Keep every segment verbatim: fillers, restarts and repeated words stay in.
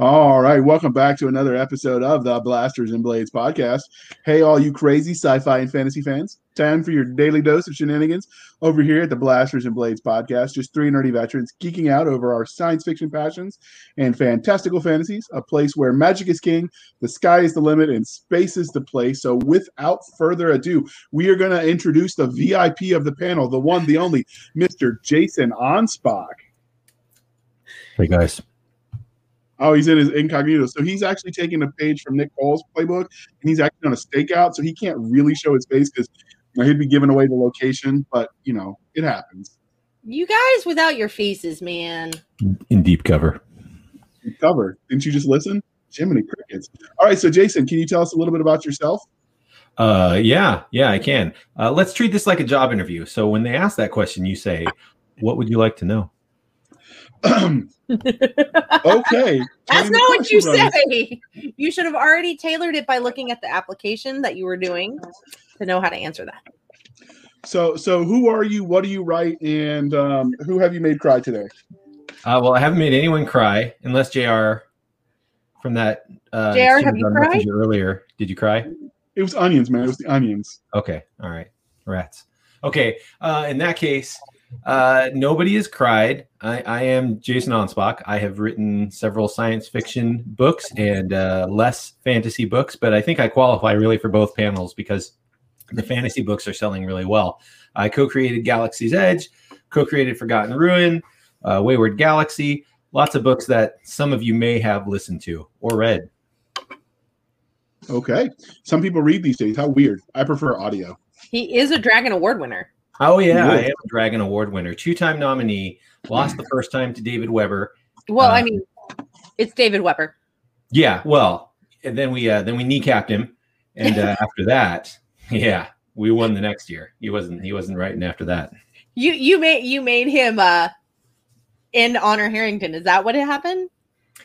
All right, welcome back to another episode of the Blasters and Blades podcast. Hey, all you crazy sci-fi and fantasy fans, time for your daily dose of shenanigans over here at the Blasters and Blades podcast. Just three nerdy veterans geeking out over our science fiction passions and fantastical fantasies, a place where magic is king, the sky is the limit, and space is the place. So without further ado, we are going to introduce the V I P of the panel, the one, the only, Mister Jason Anspach. Hey, guys. Oh, he's in his incognito. So he's actually taking a page from Nick Cole's playbook, and he's actually on a stakeout, so he can't really show his face because you know, he'd be giving away the location, but, you know, it happens. You guys without your faces, man. In deep cover. Deep cover. Didn't you just listen? Jiminy crickets. All right, so Jason, can you tell us a little bit about yourself? Uh, yeah, yeah, I can. Uh, let's treat this like a job interview. So when they ask that question, you say, what would you like to know? Okay. That's not what you say. You should have already tailored it by looking at the application that you were doing to know how to answer that. So, so who are you? What do you write? And um, who have you made cry today? Uh, well, I haven't made anyone cry unless J R from that. Uh, J R, have you cried? Earlier. Did you cry? It was onions, man. It was the onions. Okay. All right. Rats. Okay. Uh, in that case, Uh, nobody has cried. I, I am Jason Anspach. I have written several science fiction books and uh, less fantasy books, but I think I qualify really for both panels because the fantasy books are selling really well. I co-created Galaxy's Edge, co-created Forgotten Ruin, uh, Wayward Galaxy, lots of books that some of you may have listened to or read. Okay. Some people read these days. How weird. I prefer audio. He is a Dragon Award winner. Oh, yeah, really? I am a Dragon Award winner. Two-time nominee. Lost the first time to David Weber. Well, uh, I mean, it's David Weber. Yeah, well, and then we uh, then we kneecapped him. And uh, after that, yeah, we won the next year. He wasn't he wasn't writing after that. You you made you made him uh, in Honor Harrington. Is that what it happened?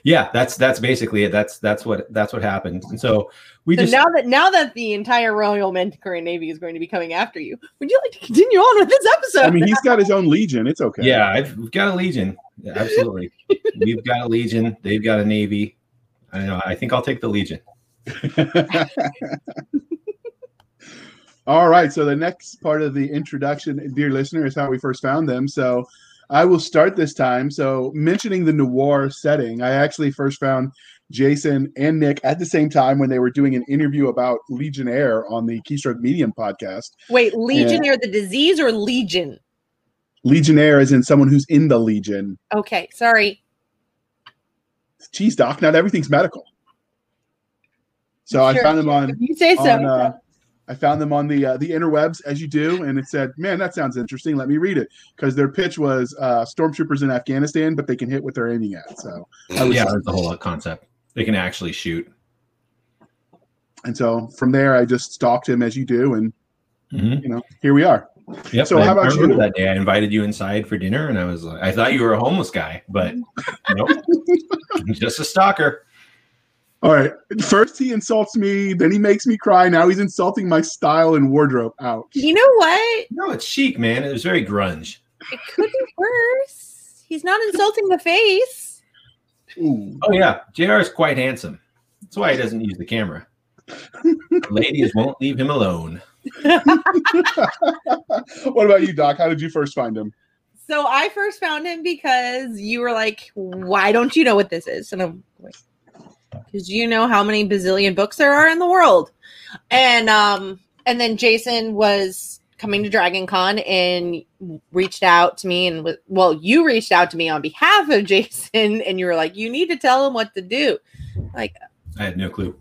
Yeah, that's that's basically it. That's that's what that's what happened. And so we so just now that now that the entire Royal Manticoran Navy is going to be coming after you, would you like to continue on with this episode? I mean, he's got his own legion. It's okay. Yeah, I've, we've got a legion. Yeah, absolutely, we've got a legion. They've got a navy. I don't know. I think I'll take the legion. All right. So the next part of the introduction, dear listener, is how we first found them. So I will start this time. So mentioning the noir setting, I actually first found Jason and Nick at the same time when they were doing an interview about Legionnaire on the Keystroke Medium podcast. Wait, Legionnaire and the disease or Legion? Legionnaire as in someone who's in the Legion. Okay, sorry. Geez, Doc, not everything's medical. So sure, I found them on... If you say on, so. Uh, I found them on the uh, the interwebs, as you do, and it said, man, that sounds interesting. Let me read it. Because their pitch was uh, stormtroopers in Afghanistan, but they can hit what they're aiming at. So I was yeah, that's the whole concept. They can actually shoot. And so from there, I just stalked him, as you do, and mm-hmm. you know, here we are. Yep, so how I about you? That day I invited you inside for dinner, and I was like, I thought you were a homeless guy, but nope, I'm just a stalker. All right. First he insults me, then he makes me cry. Now he's insulting my style and wardrobe. Ouch. You know what? No, it's chic, man. It was very grunge. It could be worse. He's not insulting the face. Ooh. Oh yeah, J R is quite handsome. That's why he doesn't use the camera. Ladies won't leave him alone. What about you, Doc? How did you first find him? So I first found him because you were like, "Why don't you know what this is?" And I'm like, because you know how many bazillion books there are in the world. And um, and then Jason was coming to Dragon Con and reached out to me. and Well, you reached out to me on behalf of Jason. And you were like, you need to tell him what to do. Like, I had no clue.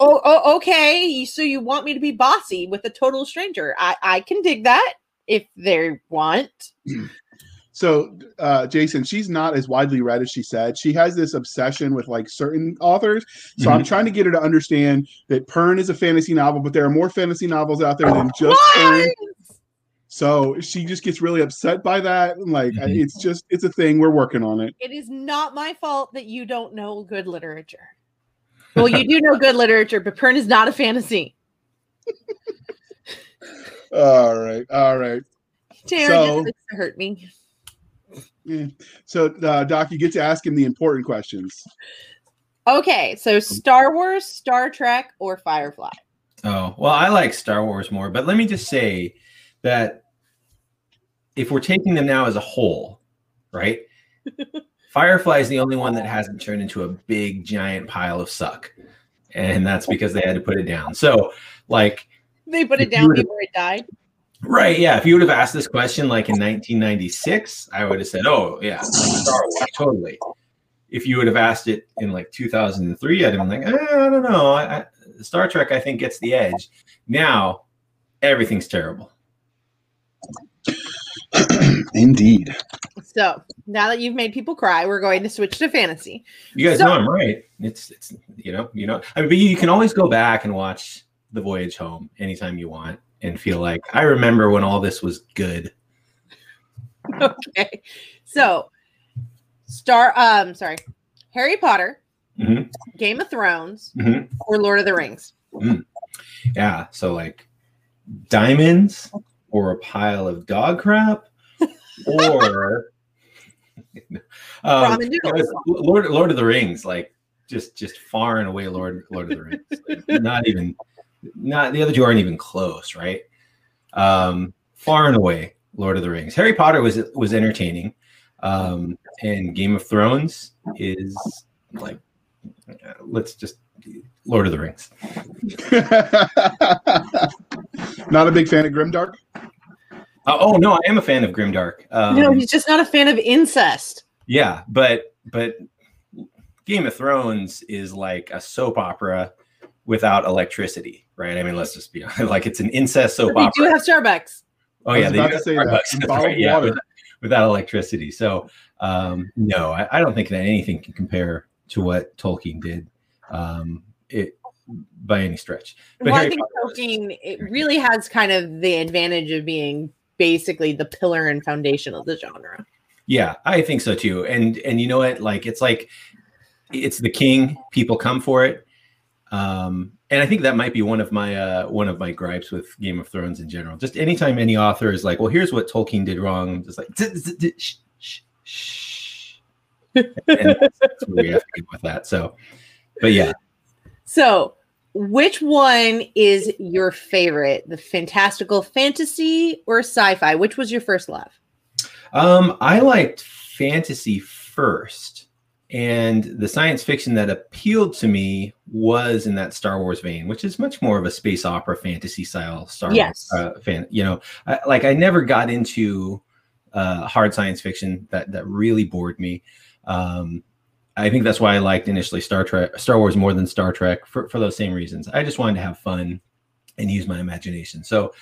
Oh, oh okay. So you want me to be bossy with a total stranger. I, I can dig that if they want. So, uh, Jason, she's not as widely read as she said. She has this obsession with, like, certain authors. So mm-hmm. I'm trying to get her to understand that Pern is a fantasy novel, but there are more fantasy novels out there than just Pern. So she just gets really upset by that. Like, mm-hmm. it's just, it's a thing. We're working on it. It is not my fault that you don't know good literature. Well, you do know good literature, but Pern is not a fantasy. All right. All right. Taryn so, just likes to hurt me. Yeah. So, uh, Doc, you get to ask him the important questions. Okay, so Star Wars, Star Trek, or Firefly? Oh, well, I like Star Wars more, but let me just say that if we're taking them now as a whole, right? Firefly is the only one that hasn't turned into a big, giant pile of suck. And that's because they had to put it down. So, like... They put it down before it died? Right, yeah. If you would have asked this question, like, in nineteen ninety-six, I would have said, oh, yeah, like Star Wars, totally. If you would have asked it in, like, two thousand three, I'd have been like, eh, I don't know. I, I, Star Trek, I think, gets the edge. Now, everything's terrible. Indeed. So, now that you've made people cry, we're going to switch to fantasy. You guys so, know I'm right. It's, it's you know, you know. I mean, but you can always go back and watch The Voyage Home anytime you want and feel like, I remember when all this was good. Okay. So... Star, um, sorry, Harry Potter, mm-hmm. Game of Thrones, mm-hmm. or Lord of the Rings. Mm-hmm. Yeah, so like diamonds or a pile of dog crap, or um, Lord Lord of the Rings, like just just far and away Lord Lord of the Rings. Like, not even, not the other two aren't even close, right? Um, far and away Lord of the Rings. Harry Potter was was entertaining. Um, and Game of Thrones is like, let's just Lord of the Rings. Not a big fan of Grimdark? Uh, oh, no, I am a fan of Grimdark. Um, no, he's just not a fan of incest. Yeah, but but Game of Thrones is like a soap opera without electricity, right? I mean, let's just be honest. Like, it's an incest soap opera. They do have Starbucks. Oh, yeah, they do have Starbucks. Right, yeah, water. Without electricity. So um, no, I, I don't think that anything can compare to what Tolkien did um, it by any stretch. But well, Harry I think Potter Tolkien it really has kind of the advantage of being basically the pillar and foundation of the genre. Yeah, I think so too. And and you know what? Like it's like it's the king. People come for it. Um, and I think that might be one of my uh, one of my gripes with Game of Thrones in general. Just anytime any author is like, "Well, here's what Tolkien did wrong," I'm just like, "Shh, shh, shh." And that's, that's where we have to get with that. So, but yeah. So, which one is your favorite? The fantastical fantasy or sci-fi? Which was your first love? Um, I liked fantasy first. And the science fiction that appealed to me was in that Star Wars vein, which is much more of a space opera fantasy style Star yes. Wars uh, fan. You know, I, like I never got into uh, hard science fiction that that really bored me. Um, I think that's why I liked initially Star Trek, Star Wars more than Star Trek for, for those same reasons. I just wanted to have fun and use my imagination. So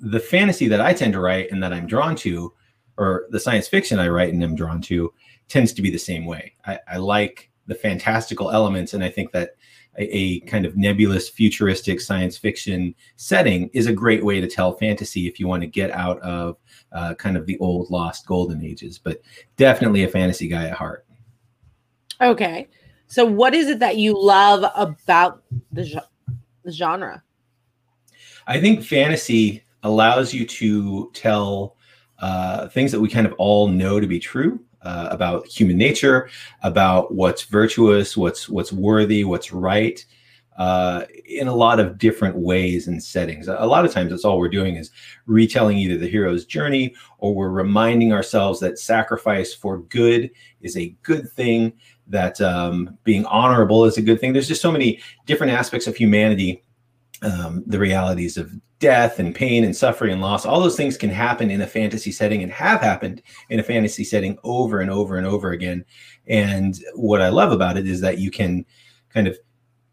the fantasy that I tend to write and that I'm drawn to, or the science fiction I write and am drawn to, tends to be the same way. I, I like the fantastical elements, and I think that a, a kind of nebulous, futuristic science fiction setting is a great way to tell fantasy if you want to get out of uh, kind of the old lost golden ages, but definitely a fantasy guy at heart. Okay. So what is it that you love about the, the genre? I think fantasy allows you to tell uh, things that we kind of all know to be true. Uh, about human nature, about what's virtuous, what's what's worthy, what's right, uh, in a lot of different ways and settings. A lot of times that's all we're doing is retelling either the hero's journey, or we're reminding ourselves that sacrifice for good is a good thing, that um, being honorable is a good thing. There's just so many different aspects of humanity, um, the realities of death and pain and suffering and loss, all those things can happen in a fantasy setting and have happened in a fantasy setting over and over and over again. And what I love about it is that you can kind of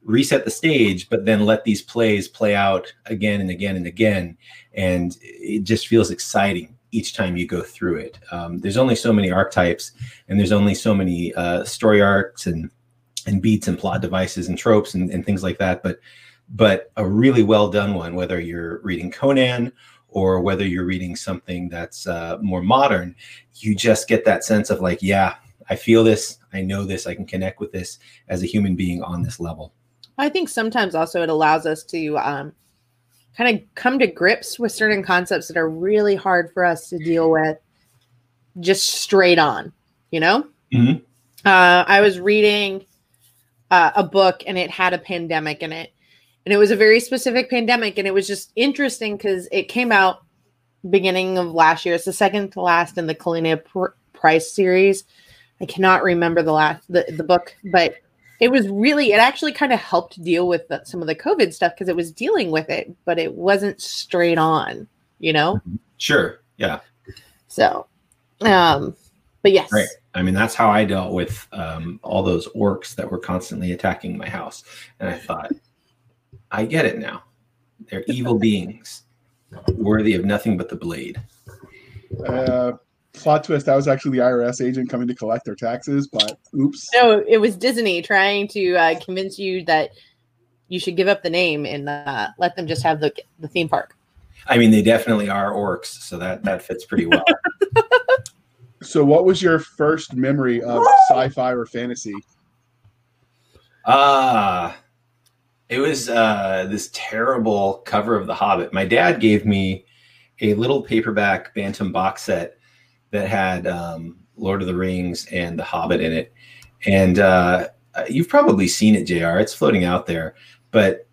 reset the stage, but then let these plays play out again and again and again. And it just feels exciting each time you go through it. Um, there's only so many archetypes, and there's only so many uh, story arcs and, and beats and plot devices and tropes and, and things like that. But But a really well done one, whether you're reading Conan or whether you're reading something that's uh, more modern, you just get that sense of like, yeah, I feel this, I know this, I can connect with this as a human being on this level. I think sometimes also it allows us to um, kind of come to grips with certain concepts that are really hard for us to deal with just straight on, you know? Mm-hmm. Uh, I was reading uh, a book and it had a pandemic in it. And it was a very specific pandemic. And it was just interesting because it came out beginning of last year. It's the second to last in the Kalina Pr- Price series. I cannot remember the last the, the book, but it was really, it actually kind of helped deal with the, some of the COVID stuff because it was dealing with it, but it wasn't straight on, you know? Sure. Yeah. So, um, but yes. Right. I mean, that's how I dealt with um, all those orcs that were constantly attacking my house. And I thought, I get it now. They're evil beings, worthy of nothing but the blade. Uh, plot twist, that was actually the I R S agent coming to collect their taxes, but oops. No, it was Disney trying to uh, convince you that you should give up the name and uh, let them just have the, the theme park. I mean, they definitely are orcs, so that, that fits pretty well. So what was your first memory of sci-fi or fantasy? Ah... Uh, It was uh, this terrible cover of The Hobbit. My dad gave me a little paperback Bantam box set that had um, Lord of the Rings and The Hobbit in it. And uh, you've probably seen it, J R. It's floating out there. But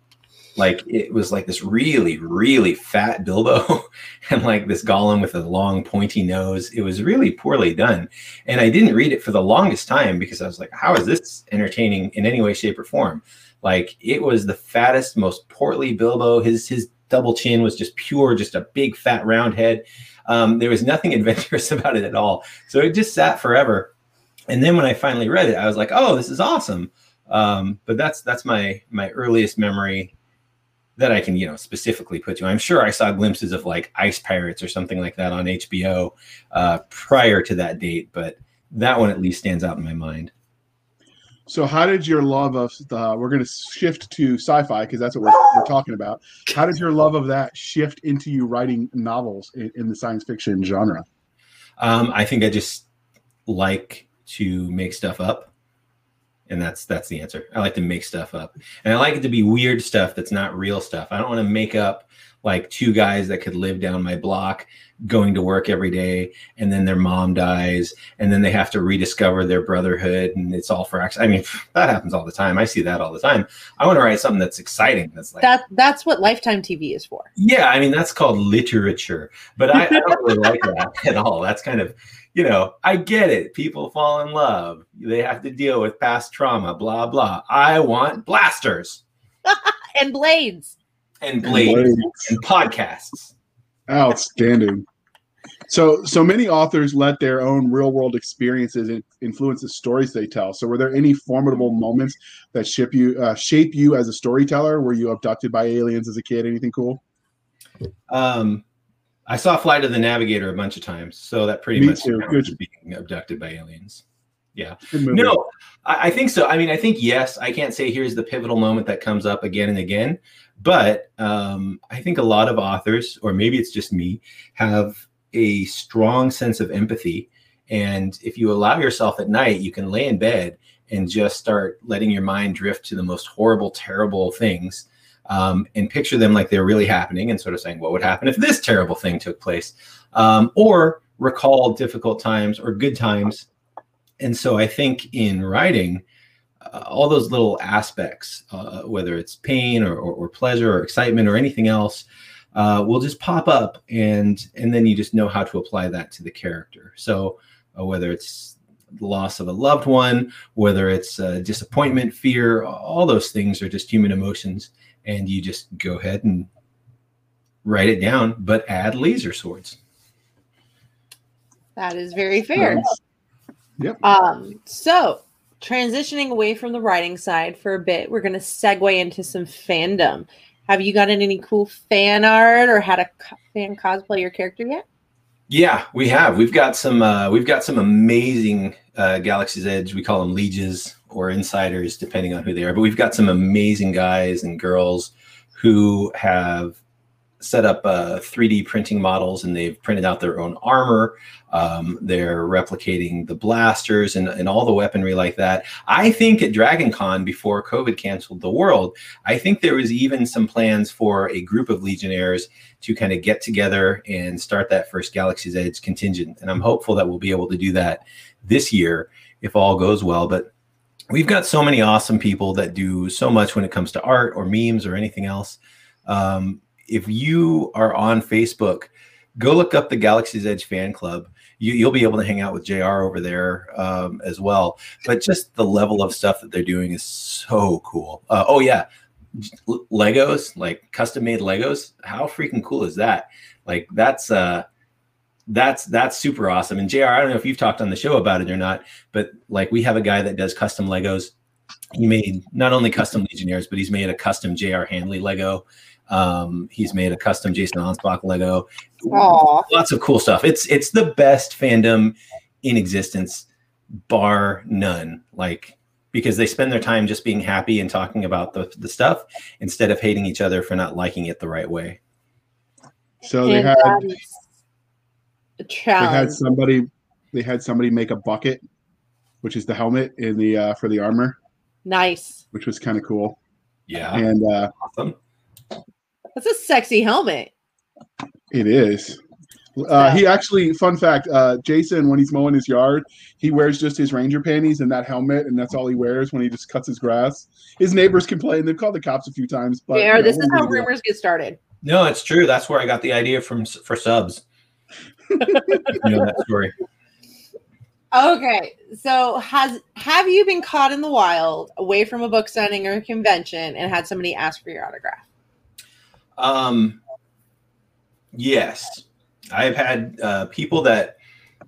like it was like this really, really fat Bilbo and like this Gollum with a long pointy nose. It was really poorly done. And I didn't read it for the longest time because I was like, how is this entertaining in any way, shape, or form? Like it was the fattest, most portly Bilbo. His his double chin was just pure, just a big fat round head. Um, there was nothing adventurous about it at all. So it just sat forever. And then when I finally read it, I was like, "Oh, this is awesome!" Um, but that's that's my my earliest memory that I can you know specifically put to. I'm sure I saw glimpses of like Ice Pirates or something like that on H B O uh, prior to that date, but that one at least stands out in my mind. So how did your love of the, we're going to shift to sci-fi because that's what we're, we're talking about. How did your love of that shift into you writing novels in, in the science fiction genre? Um, I think I just like to make stuff up. And that's that's the answer. I like to make stuff up. And I like it to be weird stuff that's not real stuff. I don't want to make up like two guys that could live down my block going to work every day and then their mom dies and then they have to rediscover their brotherhood and it's all for action. I mean, that happens all the time. I see that all the time. I want to write something that's exciting. That's like that, that's what Lifetime T V is for. Yeah. I mean, that's called literature, but I, I don't really like that at all. That's kind of, you know, I get it. People fall in love. They have to deal with past trauma, blah, blah. I want blasters and blades. And blades, and blades and podcasts. Outstanding. So, so many authors let their own real-world experiences influence the stories they tell. So, were there any formidable moments that shape you, uh, shape you as a storyteller? Were you abducted by aliens as a kid? Anything cool? Um, I saw Flight of the Navigator a bunch of times, so that pretty Me much counts as being abducted by aliens. Yeah. No, I, I think so. I mean, I think yes. I can't say here's the pivotal moment that comes up again and again. But um, I think a lot of authors, or maybe it's just me, have a strong sense of empathy. And if you allow yourself at night, you can lay in bed and just start letting your mind drift to the most horrible, terrible things um, and picture them like they're really happening and sort of saying, what would happen if this terrible thing took place? Um, or recall difficult times or good times. And so I think in writing, Uh, all those little aspects, uh, whether it's pain or, or, or pleasure or excitement or anything else, uh, will just pop up, and and then you just know how to apply that to the character. So uh, whether it's the loss of a loved one, whether it's uh, disappointment, fear, all those things are just human emotions, and you just go ahead and write it down, but add laser swords. That is very fair. Nice. Yep. Um, so... transitioning away from the writing side for a bit, we're going to segue into some fandom. Have you gotten any cool fan art or had a co- fan cosplay your character yet? Yeah, we have. We've got some. Uh, we've got some amazing uh, Galaxy's Edge. We call them Lieges or Insiders, depending on who they are. But we've got some amazing guys and girls who have set up uh, three D printing models, and they've printed out their own armor. Um, they're replicating the blasters and, and all the weaponry like that. I think at Dragon Con, before COVID canceled the world, I think there was even some plans for a group of Legionnaires to kind of get together and start that first Galaxy's Edge contingent. And I'm hopeful that we'll be able to do that this year if all goes well. But we've got so many awesome people that do so much when it comes to art or memes or anything else. Um, if you are on Facebook, go look up the Galaxy's Edge fan club. You, you'll be able to hang out with J R over there um, as well. But just the level of stuff that they're doing is so cool. Uh, oh, yeah. Legos, like custom made Legos. How freaking cool is that? Like that's uh, that's that's super awesome. And J R, I don't know if you've talked on the show about it or not, but like we have a guy that does custom Legos. He made not only custom Legionnaires, but he's made a custom J R Handley Lego. Um, he's made a custom Jason Anspach Lego. Aww. Lots of cool stuff. It's it's the best fandom in existence, bar none. Like, because they spend their time just being happy and talking about the, the stuff instead of hating each other for not liking it the right way. So they had, they had somebody they had somebody make a bucket, which is the helmet in the uh, for the armor. Nice. Which was kind of cool. Yeah. And uh, awesome. That's a sexy helmet. It is. Uh, he actually, fun fact, uh, Jason, when he's mowing his yard, he wears just his ranger panties and that helmet, and that's all he wears when he just cuts his grass. His neighbors complain. They've called the cops a few times. But, yeah, you know, this is how rumors get started. No, it's true. That's where I got the idea from for subs. You know that story. Okay, so has have you been caught in the wild, away from a book signing or a convention, and had somebody ask for your autograph? Um. Yes. I've had uh, people that,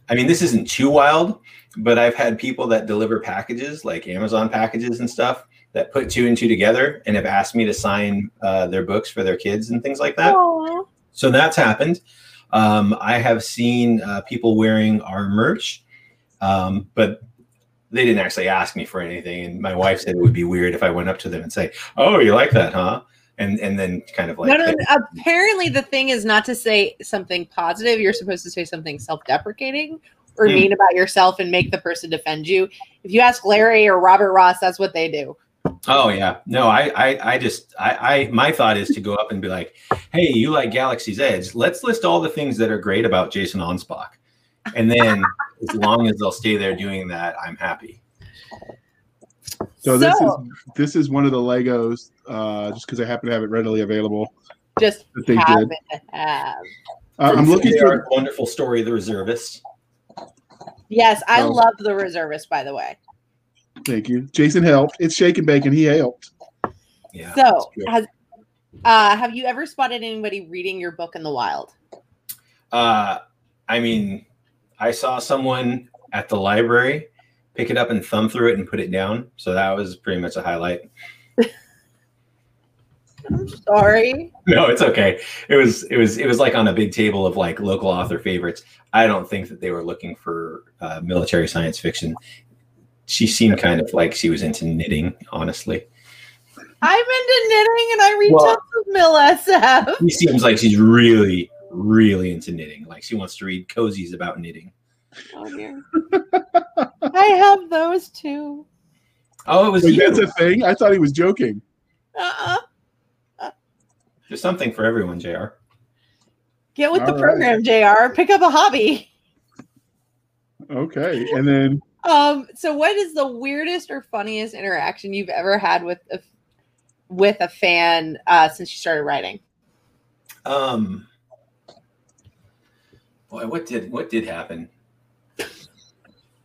I mean, this isn't too wild, but I've had people that deliver packages like Amazon packages and stuff that put two and two together and have asked me to sign uh, their books for their kids and things like that. Aww. So that's happened. Um, I have seen uh, people wearing our merch, um, but they didn't actually ask me for anything. And my wife said it would be weird if I went up to them and say, "Oh, you like that, huh?" And and then kind of like no, no, no. Apparently the thing is not to say something positive. You're supposed to say something self-deprecating or mm. mean about yourself and make the person defend you. If you ask Larry or Robert Ross, that's what they do. Oh yeah, no, I I, I just I, I my thought is to go up and be like, "Hey, you like Galaxy's Edge? Let's list all the things that are great about Jason Anspach," and then as long as they'll stay there doing that, I'm happy. So, so this is this is one of the Legos, uh, just because I happen to have it readily available. Just that they have did. It have. Uh, I'm looking for a wonderful story, The Reservist. Yes, I oh. love The Reservist. By the way, thank you, Jason helped. It's shake and bake, and he helped. Yeah. So, has, uh, have you ever spotted anybody reading your book in the wild? Uh, I mean, I saw someone at the library pick it up and thumb through it and put it down. So that was pretty much a highlight. I'm sorry. No, it's okay. It was, it was, it was like on a big table of like local author favorites. I don't think that they were looking for uh, military science fiction. She seemed kind of like she was into knitting, honestly. I'm into knitting and I read well, tons of Mil S F. She seems like she's really, really into knitting. Like she wants to read cozies about knitting. Oh dear. I have those too. Oh, it was Wait, that's a thing? I thought he was joking. Uh-uh. Uh. There's something for everyone, J R. Get with All the right. program, J R. Pick up a hobby. Okay. And then um so what is the weirdest or funniest interaction you've ever had with a, with a fan uh since you started writing? Um Boy, what did what did happen?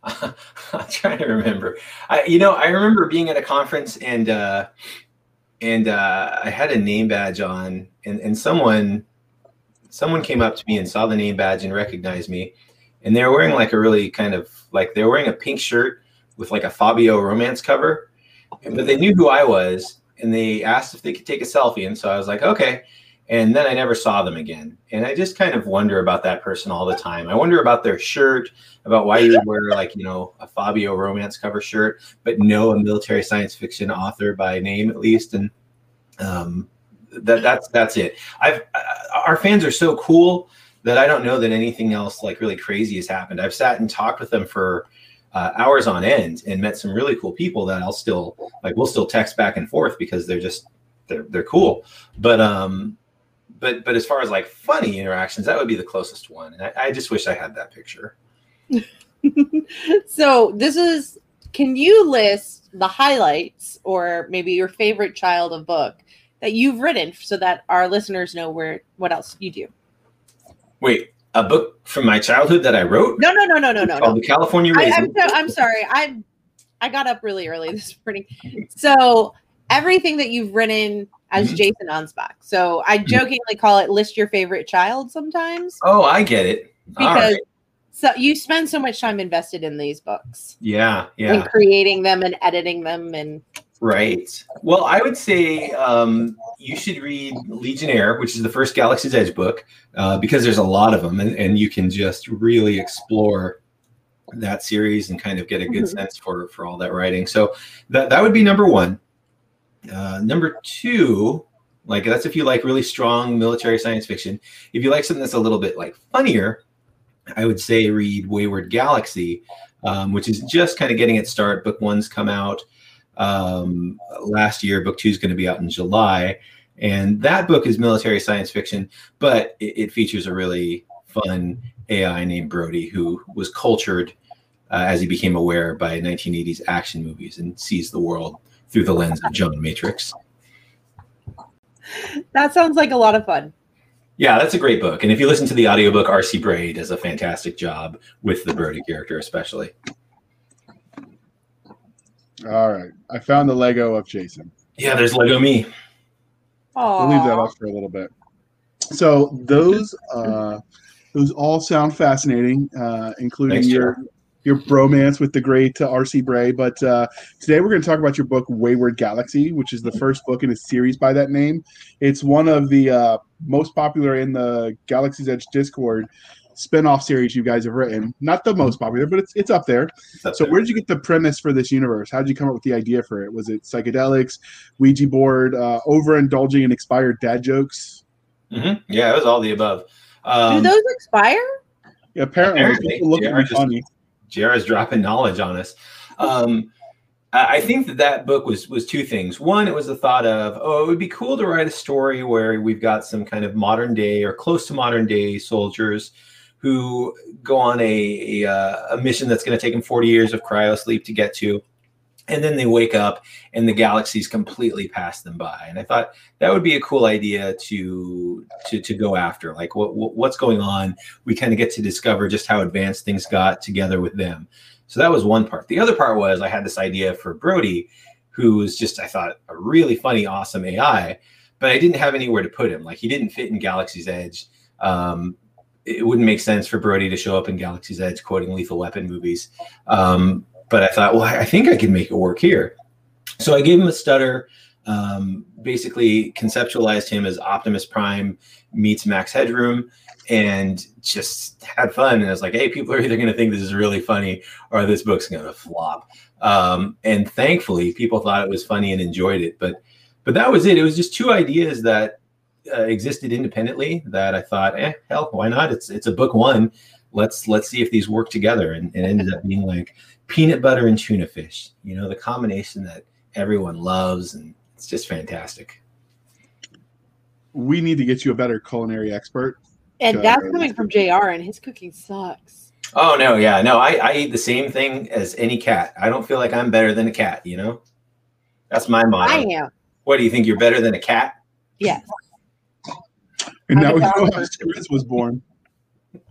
I'm trying to remember. I, you know, I remember being at a conference and uh, and uh, I had a name badge on, and, and someone someone came up to me and saw the name badge and recognized me, and they were wearing like a really kind of like they were wearing a pink shirt with like a Fabio romance cover, but they knew who I was, and they asked if they could take a selfie, and so I was like, okay. And then I never saw them again. And I just kind of wonder about that person all the time. I wonder about their shirt, about why you would wear like, you know, a Fabio romance cover shirt, but know a military science fiction author by name at least. And um, that that's that's it. I've uh, our fans are so cool that I don't know that anything else like really crazy has happened. I've sat and talked with them for uh, hours on end and met some really cool people that I'll still like. We'll still text back and forth because they're just they're they're cool. But um. But but as far as like funny interactions, that would be the closest one. And I, I just wish I had that picture. So this is Can you list the highlights or maybe your favorite child of book that you've written so that our listeners know where what else you do? Wait, a book from my childhood that I wrote? No, no, no, no, no, no. Oh, no. The California Raisin. I, I'm, so, I'm sorry. I'm, I got up really early this morning. So everything that you've written as mm-hmm. Jason Anspach. So I jokingly mm-hmm. call it list your favorite child sometimes. Oh, I get it. Because all right. So you spend so much time invested in these books. Yeah, yeah. And creating them and editing them and... Right. Well, I would say um, you should read Legionnaire, which is the first Galaxy's Edge book, uh, because there's a lot of them, and, and you can just really explore that series and kind of get a good mm-hmm. sense for, for all that writing. So that, that would be number one. Uh, number two, like that's if you like really strong military science fiction. If you like something that's a little bit like funnier, I would say read Wayward Galaxy, um, which is just kind of getting its start. Book one's come out um last year. Book two is going to be out in July, and that book is military science fiction, but it, it features a really fun A I named Brody, who was cultured uh, as he became aware by nineteen eighties action movies and sees the world through the lens of John Matrix. That sounds like a lot of fun. Yeah, that's a great book, and if you listen to the audiobook, R C Bray does a fantastic job with the Brody character especially. All right. I found the Lego of Jason. Yeah, there's Lego me. Aww. We'll leave that up for a little bit. So those uh, those all sound fascinating, uh, including Thanks, your Joe. your bromance with the great uh, R C Bray. But uh, today we're going to talk about your book, Wayward Galaxy, which is the first book in a series by that name. It's one of the uh, most popular in the Galaxy's Edge Discord spin-off series you guys have written. Not the most popular, but it's it's up there. That's so fair. Where did you get the premise for this universe? How did you come up with the idea for it? Was it psychedelics, Ouija board, uh, overindulging in expired dad jokes? Mm-hmm. Yeah, it was all the above. Um, Do those expire? Yeah, apparently. apparently. People look at me funny. J R's dropping knowledge on us. Um, I think that that book was was two things. One, it was the thought of, oh, it would be cool to write a story where we've got some kind of modern day or close to modern day soldiers who go on a, a, a mission that's going to take them forty years of cryosleep to get to. And then they wake up and the galaxy's completely passed them by. And I thought that would be a cool idea to to, to go after. Like, what, what what's going on? We kind of get to discover just how advanced things got together with them. So that was one part. The other part was I had this idea for Brody, who was just, I thought, a really funny, awesome A I. But I didn't have anywhere to put him. Like, he didn't fit in Galaxy's Edge. Um It wouldn't make sense for Brody to show up in Galaxy's Edge quoting Lethal Weapon movies. Um, but I thought, well, I think I could make it work here. So I gave him a stutter, um, basically conceptualized him as Optimus Prime meets Max Headroom, and just had fun. And I was like, hey, people are either going to think this is really funny or this book's going to flop. Um, and thankfully, people thought it was funny and enjoyed it. But, but that was it. It was just two ideas that Uh, existed independently that I thought, eh, hell, why not? It's it's a book one. Let's let's see if these work together. And it ended up being like peanut butter and tuna fish. You know, the combination that everyone loves, and it's just fantastic. We need to get you a better culinary expert. And that's coming from J R, and his cooking sucks. Oh no, yeah, no, I I eat the same thing as any cat. I don't feel like I'm better than a cat. You know, that's my motto. I am. What do you think? You're better than a cat? Yes. And now we know how Skriz was born.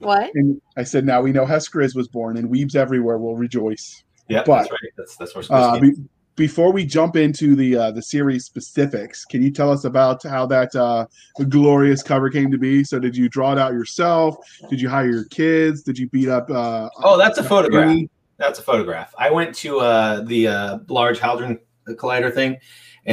What? And I said, now we know how Skriz was born, and weebs everywhere will rejoice. Yeah, that's right. That's, that's where Skriz uh, be, Before we jump into the uh, the series specifics, can you tell us about how that uh, glorious cover came to be? So did you draw it out yourself? Did you hire your kids? Did you beat up? Uh, oh, that's a photograph. Movie? That's a photograph. I went to uh, the uh, Large Hadron Collider thing,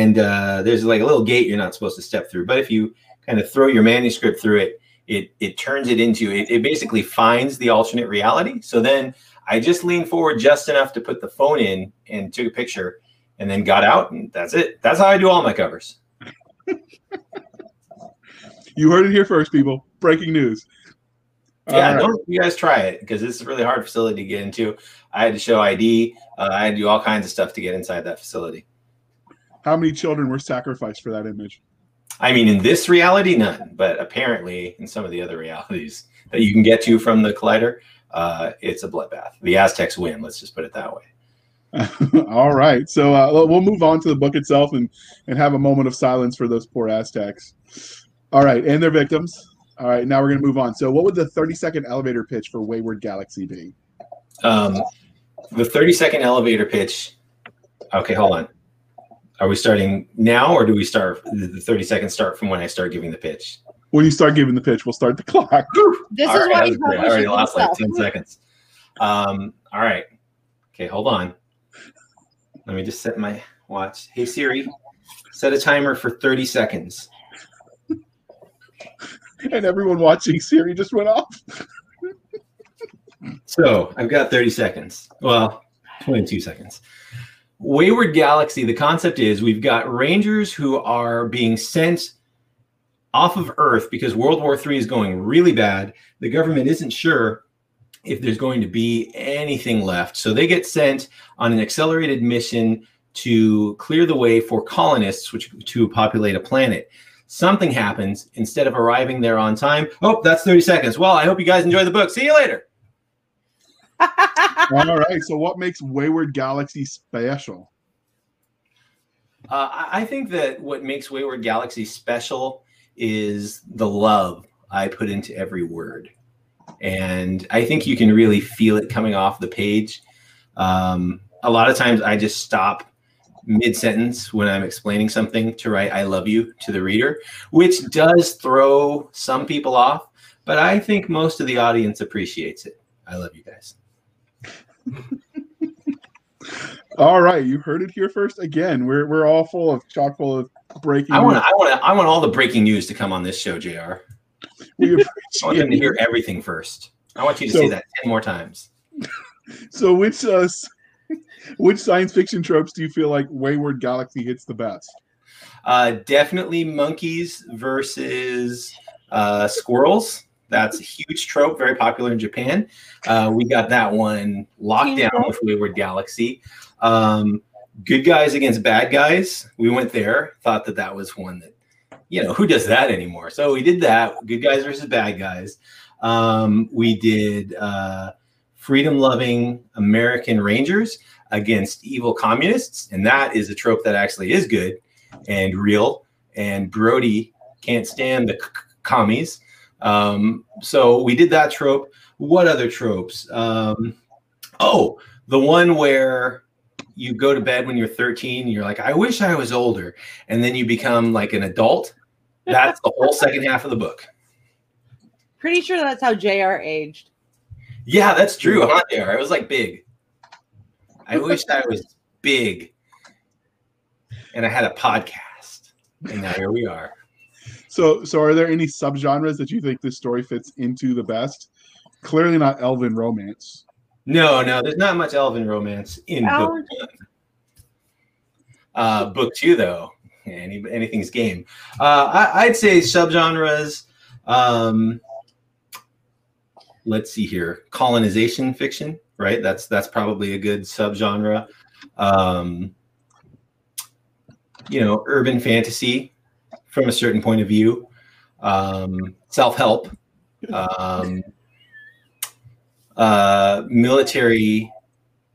and uh, there's like a little gate you're not supposed to step through. But if you kind of throw your manuscript through it, it it turns it into, it, it basically finds the alternate reality. So then I just leaned forward just enough to put the phone in and took a picture and then got out, and that's it. That's how I do all my covers. You heard it here first, people. Breaking news. Yeah, right. Don't you guys try it, because this is a really hard facility to get into. I had to show I D. Uh, I had to do all kinds of stuff to get inside that facility. How many children were sacrificed for that image? I mean, in this reality, none. But apparently, in some of the other realities that you can get to from the collider, uh, it's a bloodbath. The Aztecs win. Let's just put it that way. All right. So uh, we'll move on to the book itself and, and have a moment of silence for those poor Aztecs. All right. And their victims. All right. Now we're going to move on. So what would the thirty-second elevator pitch for Wayward Galaxy be? Um, the thirty-second elevator pitch. Okay, hold on. Are we starting now, or do we start the thirty seconds start from when I start giving the pitch? When you start giving the pitch, we'll start the clock. This all is right, why he's I already lost himself. like ten seconds. Um, all right. Okay, hold on. Let me just set my watch. Hey, Siri, set a timer for thirty seconds. And everyone watching Siri just went off. So I've got thirty seconds. Well, twenty-two seconds. Wayward Galaxy, the concept is we've got rangers who are being sent off of Earth because World War Three is going really bad. The government isn't sure if there's going to be anything left. So they get sent on an accelerated mission to clear the way for colonists which to populate a planet. Something happens. Instead of arriving there on time, oh, that's thirty seconds. Well, I hope you guys enjoy the book. See you later. All right. So what makes Wayward Galaxy special? Uh, I think that what makes Wayward Galaxy special is the love I put into every word. And I think you can really feel it coming off the page. Um, a lot of times I just stop mid-sentence when I'm explaining something to write I love you to the reader, which does throw some people off. But I think most of the audience appreciates it. I love you guys. All right, you heard it here first. Again, we're we're all full of chock full of breaking. I want I want I want all the breaking news to come on this show, J R. We appreciate I want them to hear everything first. I want you to so, say that ten more times. So, which uh, which science fiction tropes do you feel like Wayward Galaxy hits the best? Uh, definitely monkeys versus uh, squirrels. That's a huge trope, very popular in Japan. Uh, we got that one locked down with Wayward Galaxy. Um, good guys against bad guys. We went there, thought that that was one that, you know, who does that anymore? So we did that, good guys versus bad guys. Um, we did uh, freedom-loving American Rangers against evil communists, and that is a trope that actually is good and real, and Brody can't stand the c- commies. Um, so we did that trope. What other tropes? Um, oh, the one where you go to bed when you're thirteen and you're like, I wish I was older. And then you become like an adult. That's the whole second half of the book. Pretty sure that's how J R aged. Yeah, that's true. Huh, J R? It was like big. I wish I was big. And I had a podcast. And now here we are. So, so are there any subgenres that you think this story fits into the best? Clearly not elven romance. No, no, there's not much elven romance in book one. Uh, book two, though, any anything's game. Uh, I, I'd say subgenres. Um, let's see here, colonization fiction, right? That's that's probably a good subgenre. Um, you know, urban fantasy. From a certain point of view, um, self-help, um, uh, military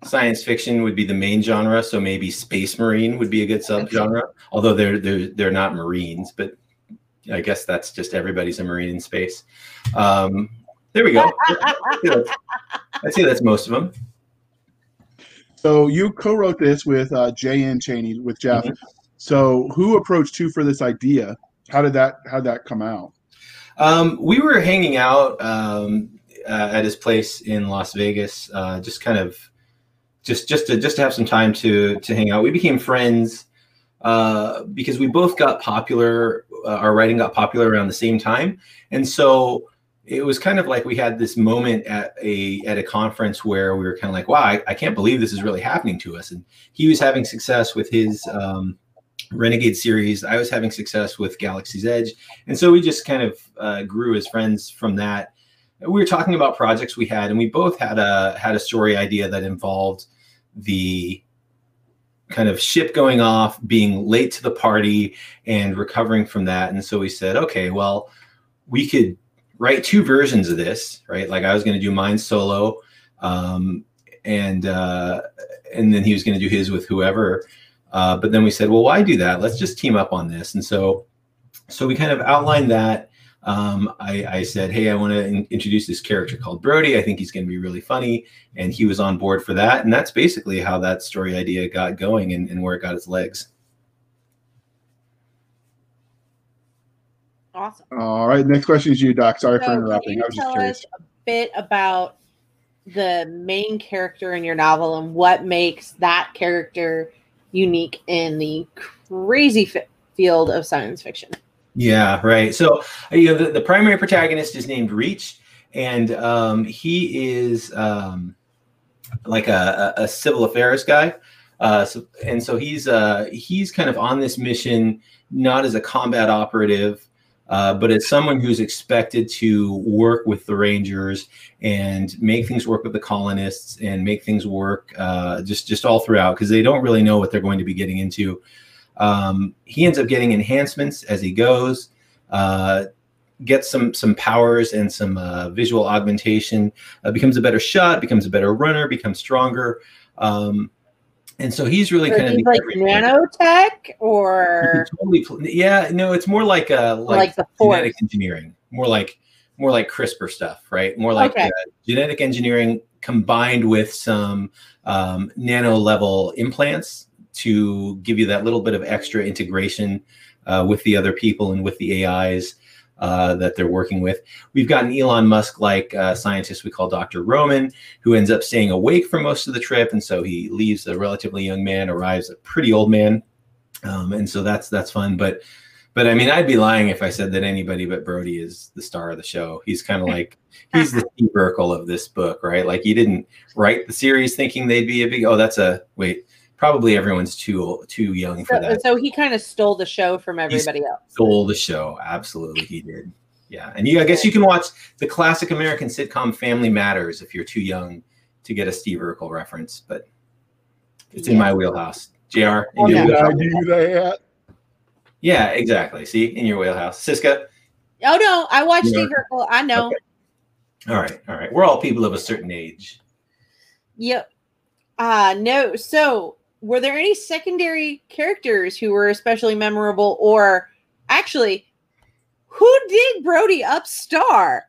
science fiction would be the main genre. So maybe space marine would be a good subgenre, although they're, they're, they're not Marines, but I guess that's just everybody's a Marine in space. Um, there we go. I'd say that's most of them. So you co-wrote this with uh, J N Chaney, with Jeff. Mm-hmm. So who approached you for this idea? How did that how did that come out? Um, we were hanging out um, uh, at his place in Las Vegas, uh, just kind of just just to just to have some time to to hang out. We became friends uh, because we both got popular. Uh, our writing got popular around the same time, and so it was kind of like we had this moment at a at a conference where we were kind of like, "Wow, I, I can't believe this is really happening to us." And he was having success with his. Um, Renegade series. I was having success with Galaxy's Edge. And so we just kind of uh, grew as friends from that. We were talking about projects we had, and we both had a had a story idea that involved the kind of ship going off, being late to the party, and recovering from that. And so we said, okay, well, we could write two versions of this, right? Like I was going to do mine solo, um, and uh, and then he was going to do his with whoever. Uh, but then we said, well, why do that? Let's just team up on this. And so, so we kind of outlined that. Um, I, I said, hey, I want to in- introduce this character called Brody. I think he's going to be really funny. And he was on board for that. And that's basically how that story idea got going and, and where it got its legs. Awesome. All right. Next question is you, Doc. Sorry so for interrupting. Can you I was tell just curious. Us a bit about the main character in your novel and what makes that character unique in the crazy f- field of science fiction. Yeah, right. So, you know, the, the primary protagonist is named Reach, and um, he is um, like a, a civil affairs guy. Uh, so, and so he's uh, he's kind of on this mission, not as a combat operative, uh, but as someone who's expected to work with the Rangers and make things work with the colonists and make things work uh, just, just all throughout, because they don't really know what they're going to be getting into. Um, he ends up getting enhancements as he goes, uh, gets some, some powers and some, uh, visual augmentation, uh, becomes a better shot, becomes a better runner, becomes stronger. Um, and so he's really so kind he's of like nanotech or totally, yeah, no, it's more like, uh, like, like the genetic engineering, more like, more like CRISPR stuff, right? More like okay. uh, genetic engineering combined with some, um, nano level implants to give you that little bit of extra integration uh, with the other people and with the A Is uh, that they're working with. We've got an Elon Musk-like uh, scientist we call Doctor Roman, who ends up staying awake for most of the trip. And so he leaves a relatively young man, arrives a pretty old man. Um, and so that's that's fun. But, but I mean, I'd be lying if I said that anybody but Brody is the star of the show. He's kind of like, he's the Steve Urkel of this book, right? Like he didn't write the series thinking they'd be a big, oh, that's a, wait. Probably everyone's too too young for so, that. So he kind of stole the show from everybody he else. Stole the show, absolutely he did. Yeah, and you, I guess you can watch the classic American sitcom Family Matters if you're too young to get a Steve Urkel reference, but it's yeah. in my wheelhouse. J R, oh, in your yeah. wheelhouse. Did I do that? Yeah, exactly. See, in your wheelhouse, Siska. Oh no, I watched Steve Urkel. I know. Okay. All right, all right. We're all people of a certain age. Yep. Uh no. So. Were there any secondary characters who were especially memorable, or actually, who did Brody upstar?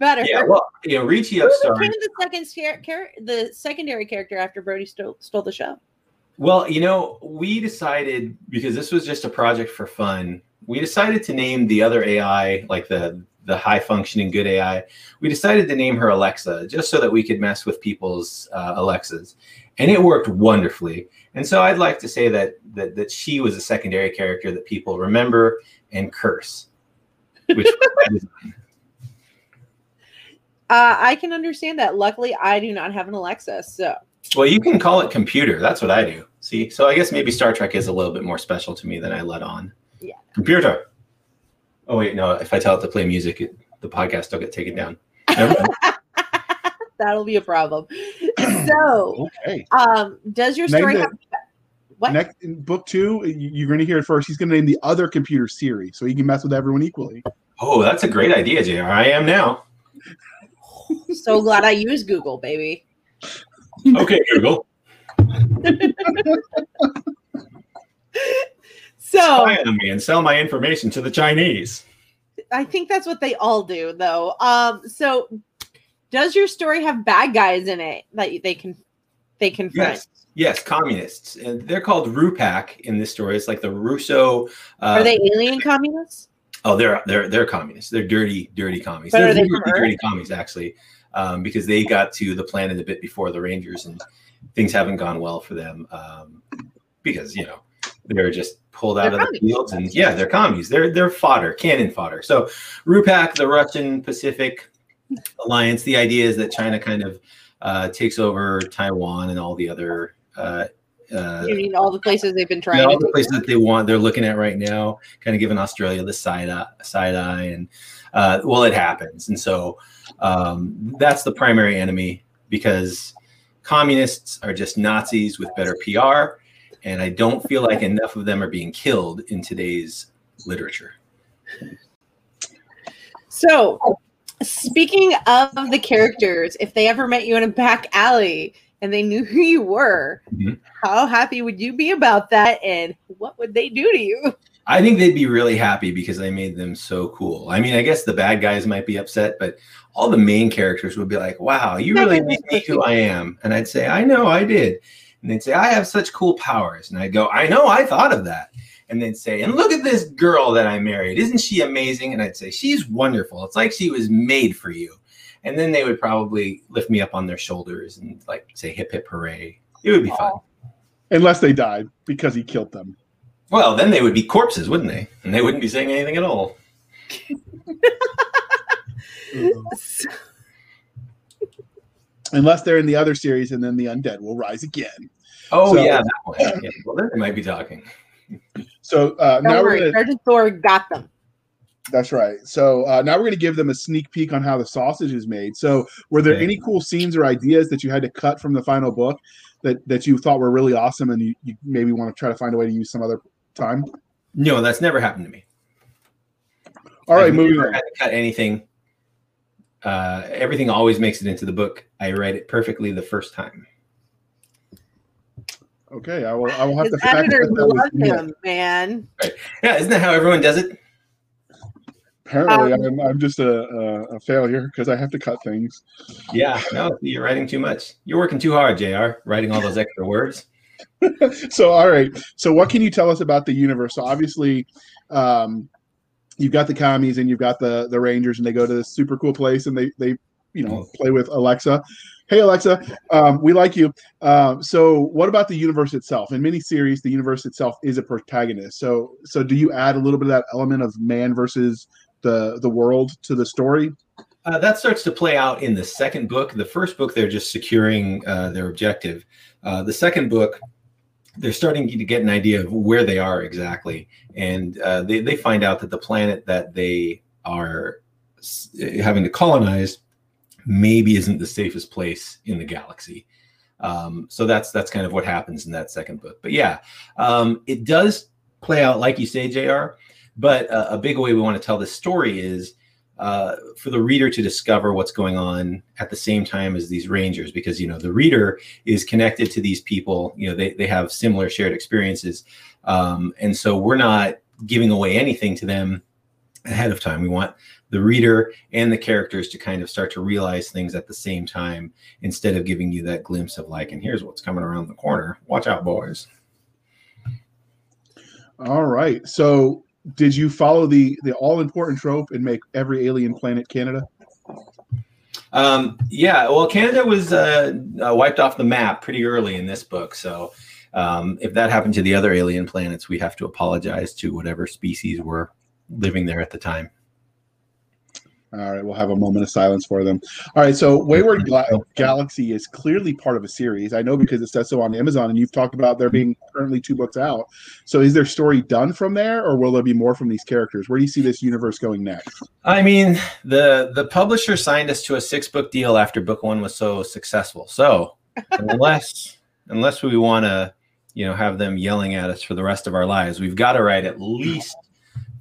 Better. Yeah, well, yeah, Richie upstar. Who became the second char- char- the secondary character after Brody stole, stole the show? Well, you know, we decided, because this was just a project for fun, we decided to name the other A I, like the the high functioning good A I. We decided to name her Alexa, just so that we could mess with people's uh, Alexas. And it worked wonderfully. And so I'd like to say that that that she was a secondary character that people remember and curse. Which uh, I can understand that. Luckily, I do not have an Alexa. So well, you can call it computer. That's what I do. See, so I guess maybe Star Trek is a little bit more special to me than I let on. Yeah. Computer. Oh wait, no. If I tell it to play music, it, the podcast will get taken down. Never mind. That'll be a problem. So, okay. um, does your story next, have what? Next in book two? You're going to hear it first. He's going to name the other computer Siri, so he can mess with everyone equally. Oh, that's a great idea, J R. I am now. So glad I use Google, baby. Okay, Google. So, spy on me and sell my information to the Chinese. I think that's what they all do, though. Um, so. Does your story have bad guys in it that they can they confront? Yes, yes, communists, and they're called RUPAC in this story. It's like the Russo. Uh, are they alien communists? Oh, they're they're they're communists. They're dirty, dirty commies. But they're they dirty, dirty commies, actually, um, because they got to the planet a bit before the Rangers, and things haven't gone well for them um, because you know they're just pulled out they're of commies. The fields, and yeah, they're commies. They're they're fodder, cannon fodder. So RUPAC, the Russian Pacific Alliance. The idea is that China kind of uh, takes over Taiwan and all the other. Uh, uh, you mean all the places they've been trying. All the places that they want, they're looking at right now, kind of giving Australia the side eye, side eye, and uh, well, it happens, and so um, that's the primary enemy because communists are just Nazis with better P R, and I don't feel like enough of them are being killed in today's literature. So. Speaking of the characters, if they ever met you in a back alley and they knew who you were, mm-hmm. how happy would you be about that? And what would they do to you? I think they'd be really happy because I made them so cool. I mean, I guess the bad guys might be upset, but all the main characters would be like, wow, you really made me who I am. And I'd say, I know I did. And they'd say, I have such cool powers. And I'd go, I know, I thought of that. And they'd say, and look at this girl that I married. Isn't she amazing? And I'd say, she's wonderful. It's like she was made for you. And then they would probably lift me up on their shoulders and like say, hip, hip, hooray. It would be fun. Unless they died because he killed them. Well, then they would be corpses, wouldn't they? And they wouldn't be saying anything at all. Unless they're in the other series, and then the undead will rise again. Oh, so, yeah, that one. Yeah. Well, then they might be talking. So uh, now worry, we're gonna, Thor got them. That's right. So uh, now we're going to give them a sneak peek on how the sausage is made. So were there yeah. any cool scenes or ideas that you had to cut from the final book that, that you thought were really awesome and you, you maybe want to try to find a way to use some other time? No, that's never happened to me. All right, I've moving on. I had to cut anything. Uh, everything always makes it into the book. I read it perfectly the first time. Okay, I will. I will have His to. Editors love him, man. Right. Yeah, isn't that how everyone does it? Apparently, um, I'm, I'm just a, a failure because I have to cut things. Yeah, no, you're writing too much. You're working too hard, J R, writing all those extra words. So, all right. So, what can you tell us about the universe? So, obviously, um, you've got the commies and you've got the the Rangers, and they go to this super cool place, and they they you know play with Alexa. Hey, Alexa, um, we like you. Uh, so what about the universe itself? In many series, the universe itself is a protagonist. So so do you add a little bit of that element of man versus the, the world to the story? Uh, that starts to play out in the second book. The first book, they're just securing uh, their objective. Uh, the second book, they're starting to get an idea of where they are exactly. And uh, they, they find out that the planet that they are having to colonize maybe isn't the safest place in the galaxy. Um, so that's that's kind of what happens in that second book. But yeah, um, it does play out, like you say, J R, but uh, a big way we want to tell this story is uh, for the reader to discover what's going on at the same time as these Rangers, because, you know, the reader is connected to these people. You know, they, they have similar shared experiences. Um, and so we're not giving away anything to them ahead of time. We want the reader and the characters to kind of start to realize things at the same time, instead of giving you that glimpse of like, and here's what's coming around the corner. Watch out, boys. All right. So did you follow the, the all important trope and make every alien planet Canada? Um, yeah. Well, Canada was uh, uh, wiped off the map pretty early in this book. So um, if that happened to the other alien planets, we have to apologize to whatever species were living there at the time. All right, we'll have a moment of silence for them. All right, so Wayward Galaxy is clearly part of a series. I know because it says so on Amazon, and you've talked about there being currently two books out. So is their story done from there, or will there be more from these characters? Where do you see this universe going next? I mean, the, the publisher signed us to a six-book deal after book one was so successful. So unless unless we want to, you know, have them yelling at us for the rest of our lives, we've got to write at least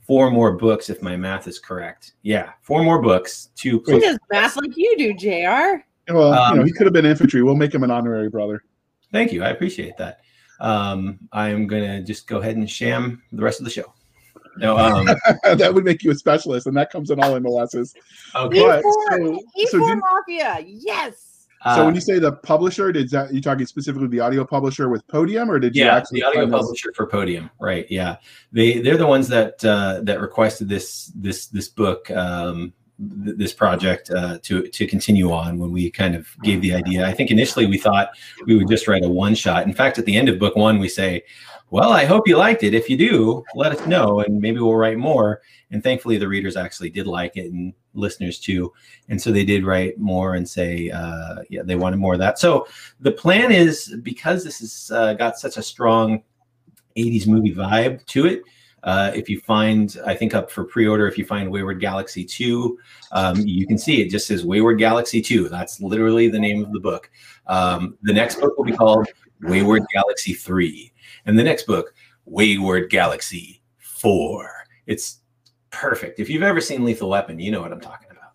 four more books, if my math is correct. Yeah, four more books. Two. He does math like you do, J R. Well, um, you know, he could have been infantry. We'll make him an honorary brother. Thank you. I appreciate that. Um, I am going to just go ahead and sham the rest of the show. No, um, that would make you a specialist, and that comes in all M L S's. Okay. But, so, so did, Mafia, yes. Uh, so when you say the publisher, did that, you talking specifically the audio publisher with Podium, or did you yeah, actually the audio publisher for Podium? Right, yeah, they they're the ones that uh, that requested this this this book um, th this project uh, to to continue on when we kind of gave the idea. I think initially we thought we would just write a one shot. In fact, at the end of book one, we say, "Well, I hope you liked it. If you do, let us know, and maybe we'll write more." And thankfully, the readers actually did like it, and listeners too. And so they did write more and say, uh, yeah, they wanted more of that. So the plan is, because this has uh, got such a strong eighties movie vibe to it, uh, if you find, I think up for pre-order, if you find Wayward Galaxy two, um, you can see it just says Wayward Galaxy two. That's literally the name of the book. Um, the next book will be called Wayward Galaxy three. And the next book, Wayward Galaxy four. It's perfect. If you've ever seen Lethal Weapon, you know what I'm talking about.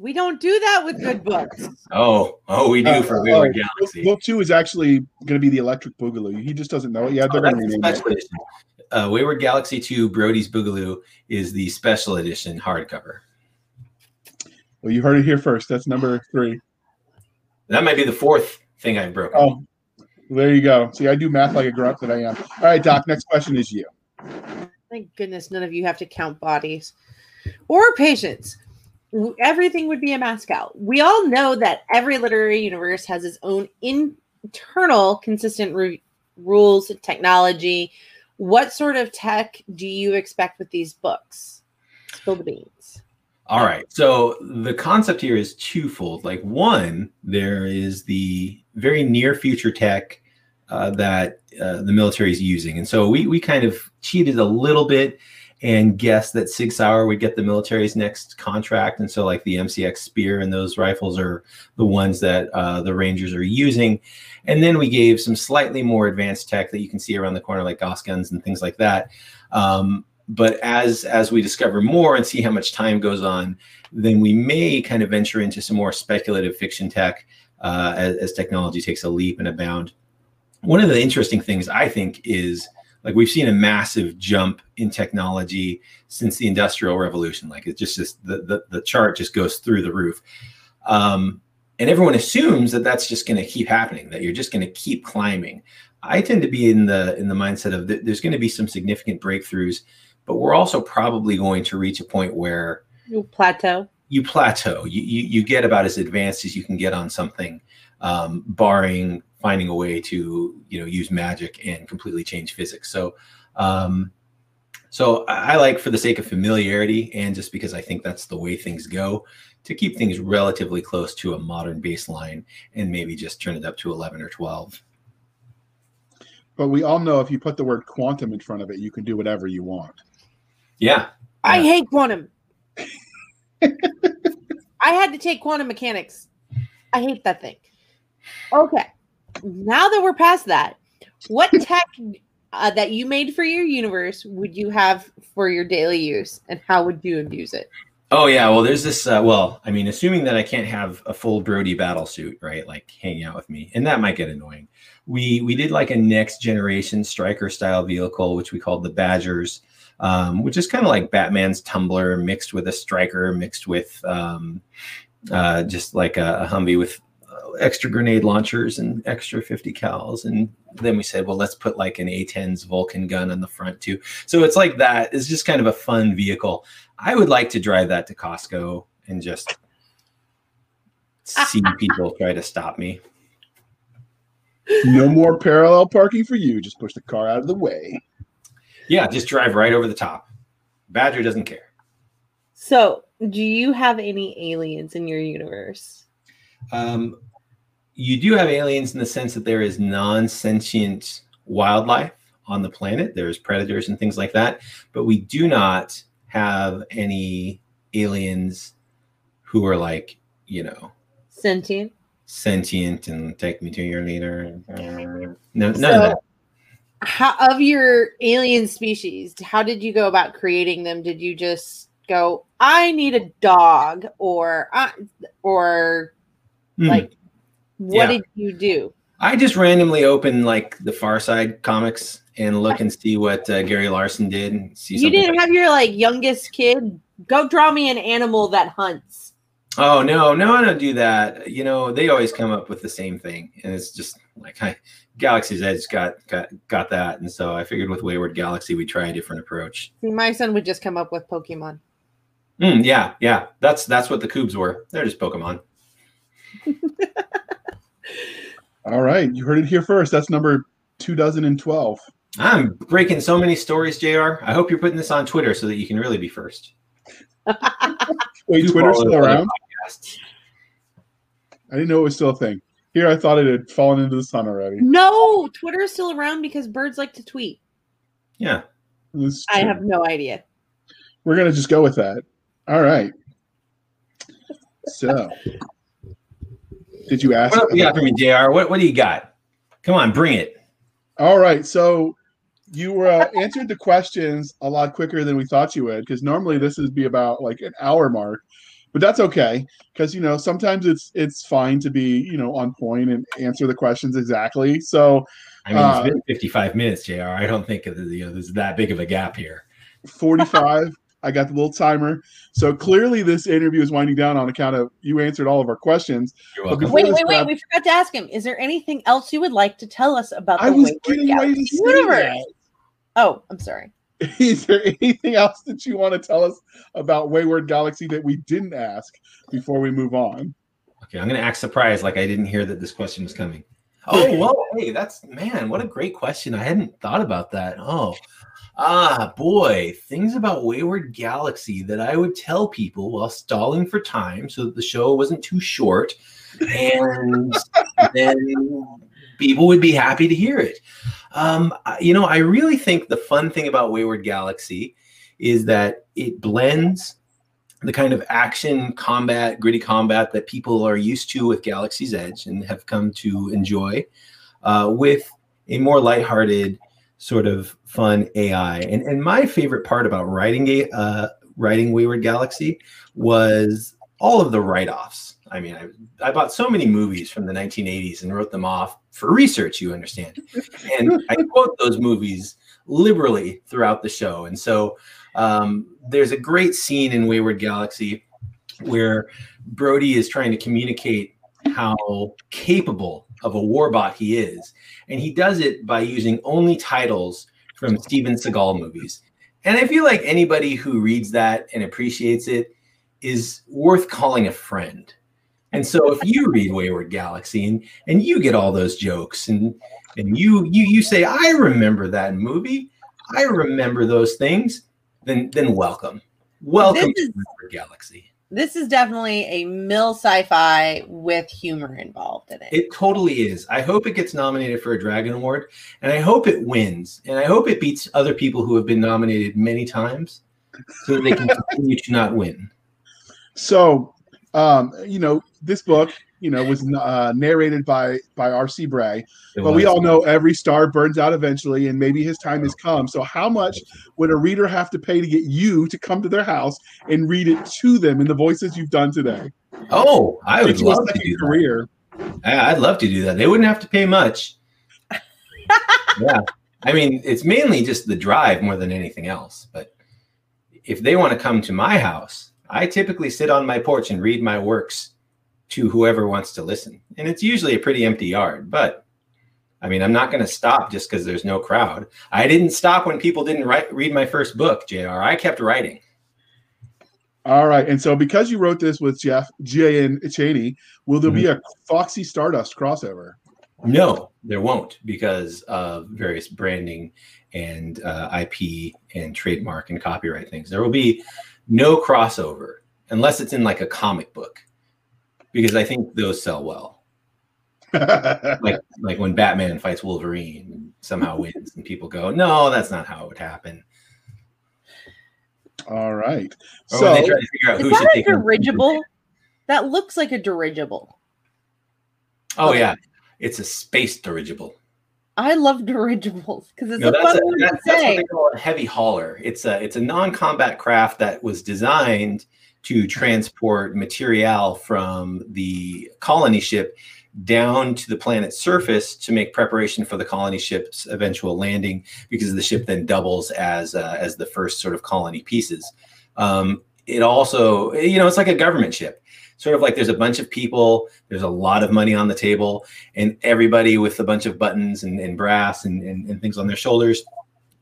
We don't do that with good books. Oh, oh, we do uh, for Wayward uh, Galaxy. Book two is actually going to be the Electric Boogaloo. He just doesn't know it. Yeah, they're oh, going to special it. edition. Uh, Wayward Galaxy two, Brody's Boogaloo is the special edition hardcover. Well, you heard it here first. That's number three. That might be the fourth thing I've broken. Oh, there you go. See, I do math like a grunt that I am. All right, Doc, next question is you. Thank goodness none of you have to count bodies or patience. Everything would be a mascot. We all know that every literary universe has its own internal consistent ru rules and technology. What sort of tech do you expect with these books? Spill the beans. All right. So the concept here is twofold. Like, one, there is the very near future tech uh, that uh, the military is using. And so we, we kind of cheated a little bit and guessed that Sig Sauer would get the military's next contract. And so like the M C X Spear and those rifles are the ones that uh, the Rangers are using. And then we gave some slightly more advanced tech that you can see around the corner, like Gauss guns and things like that. Um, but as, as we discover more and see how much time goes on, then we may kind of venture into some more speculative fiction tech uh, as, as technology takes a leap and a bound. One of the interesting things, I think, is like we've seen a massive jump in technology since the Industrial Revolution. Like it's just, just the, the, the chart just goes through the roof. Um, and everyone assumes that that's just going to keep happening, that you're just going to keep climbing. I tend to be in the, in the mindset of th there's going to be some significant breakthroughs, but we're also probably going to reach a point where you plateau, you plateau, you, you, you get about as advanced as you can get on something, um, barring finding a way to, you know, use magic and completely change physics. So, um, so I, I like, for the sake of familiarity and just because I think that's the way things go, to keep things relatively close to a modern baseline and maybe just turn it up to eleven or twelve. But we all know if you put the word quantum in front of it, you can do whatever you want. Yeah. I yeah. hate quantum. I had to take quantum mechanics. I hate that thing. Okay. Now that we're past that, what tech uh, that you made for your universe would you have for your daily use, and how would you abuse it? Oh, yeah. Well, there's this. Uh, well, I mean, assuming that I can't have a full Brody battle suit, right, like hanging out with me, and that might get annoying. We we did like a next generation Striker style vehicle, which we called the Badgers, um, which is kind of like Batman's Tumbler mixed with a Striker, mixed with um, uh, just like a, a Humvee with extra grenade launchers and extra fifty cals. And then we said, well, let's put like an A ten's Vulcan gun on the front too. So it's like that. It's just kind of a fun vehicle. I would like to drive that to Costco and just see people try to stop me. No more parallel parking for you. Just push the car out of the way. Yeah. Just drive right over the top. Badger doesn't care. So do you have any aliens in your universe? Um, You do have aliens in the sense that there is non-sentient wildlife on the planet. There's predators and things like that. But we do not have any aliens who are like, you know, sentient. Sentient and take me to your leader. No, none so, of that. How, of your alien species, how did you go about creating them? Did you just go, I need a dog, or, I, or mm. like... What yeah. did you do? I just randomly open like the Far Side comics and look and see what uh, Gary Larson did. And see you didn't like have your like youngest kid go draw me an animal that hunts. Oh no, no, I don't do that. You know, they always come up with the same thing, and it's just like I, Galaxy's Edge got got got that, and so I figured with Wayward Galaxy we 'd try a different approach. My son would just come up with Pokemon. Mm, yeah, yeah, that's that's what the Coobs were. They're just Pokemon. All right, you heard it here first. That's number two dozen and twelve. I'm breaking so many stories, J R. I hope you're putting this on Twitter so that you can really be first. Wait, Two Twitter's still around? Podcasts. I didn't know it was still a thing. Here, I thought it had fallen into the sun already. No, Twitter is still around because birds like to tweet. Yeah. I have no idea. We're going to just go with that. All right. So... Did you ask? What do you got for me, J R? What, what do you got? Come on, bring it. All right. So you uh, answered the questions a lot quicker than we thought you would, because normally this would be about like an hour mark. But that's okay, because, you know, sometimes it's it's fine to be, you know, on point and answer the questions exactly. So, I mean, it's uh, been fifty-five minutes, J R. I don't think, you know, there's that big of a gap here. forty-five. I got the little timer. So clearly this interview is winding down on account of you answered all of our questions. Wait, wait, wait. Crap, we forgot to ask him. Is there anything else you would like to tell us about the I was getting ready to universe? Oh, I'm sorry. Is there anything else that you want to tell us about Wayward Galaxy that we didn't ask before we move on? Okay, I'm going to act surprised like I didn't hear that this question was coming. Oh, well, hey, that's, man, what a great question. I hadn't thought about that. Oh, ah, boy, things about Wayward Galaxy that I would tell people while stalling for time so that the show wasn't too short, and then people would be happy to hear it. Um, you know, I really think the fun thing about Wayward Galaxy is that it blends the kind of action combat, gritty combat that people are used to with Galaxy's Edge and have come to enjoy, uh, with a more lighthearted sort of fun A I. And and my favorite part about writing a uh, writing Wayward Galaxy was all of the write-offs. I mean, I, I bought so many movies from the nineteen eighties and wrote them off for research, you understand. And I quote those movies liberally throughout the show. And so um, there's a great scene in Wayward Galaxy where Brody is trying to communicate how capable of a warbot he is. And he does it by using only titles from Steven Seagal movies. And I feel like anybody who reads that and appreciates it is worth calling a friend. And so if you read Wayward Galaxy and, and you get all those jokes and and you you you say, I remember that movie, I remember those things, then then welcome. Welcome is, to Wayward Galaxy. This is definitely a mill sci-fi with humor involved in it. It totally is. I hope it gets nominated for a Dragon Award, and I hope it wins. And I hope it beats other people who have been nominated many times so that they can continue to not win. So Um, you know, this book, you know, was uh, narrated by by R C. Bray, but we all know every star burns out eventually, and maybe his time has come. So how much would a reader have to pay to get you to come to their house and read it to them in the voices you've done today? Oh, I would love to do that. I'd love to do that. They wouldn't have to pay much. Yeah. I mean, it's mainly just the drive more than anything else. But if they want to come to my house, I typically sit on my porch and read my works to whoever wants to listen. And it's usually a pretty empty yard, but I mean, I'm not going to stop just because there's no crowd. I didn't stop when people didn't write, read my first book, J R. I kept writing. All right. And so because you wrote this with Jeff, Jay, and Chaney, will there mm-hmm. be a Foxy Stardust crossover? No, there won't, because of various branding and uh, I P and trademark and copyright things. There will be no crossover, unless it's in like a comic book, because I think those sell well. like like when Batman fights Wolverine and somehow wins, and people go, "No, that's not how it would happen." All right. Or so they try to figure out is who that should a dirigible? Them. That looks like a dirigible. Oh okay. Yeah, it's a space dirigible. I love dirigibles because it's no, a that's fun a, that, to that's say. What they call a heavy hauler. It's a it's a non-combat craft that was designed to transport material from the colony ship down to the planet's surface to make preparation for the colony ship's eventual landing, because the ship then doubles as uh, as the first sort of colony pieces. Um, it also, you know, it's like a government ship. Sort of like there's a bunch of people, there's a lot of money on the table, and everybody with a bunch of buttons and, and brass and, and, and things on their shoulders.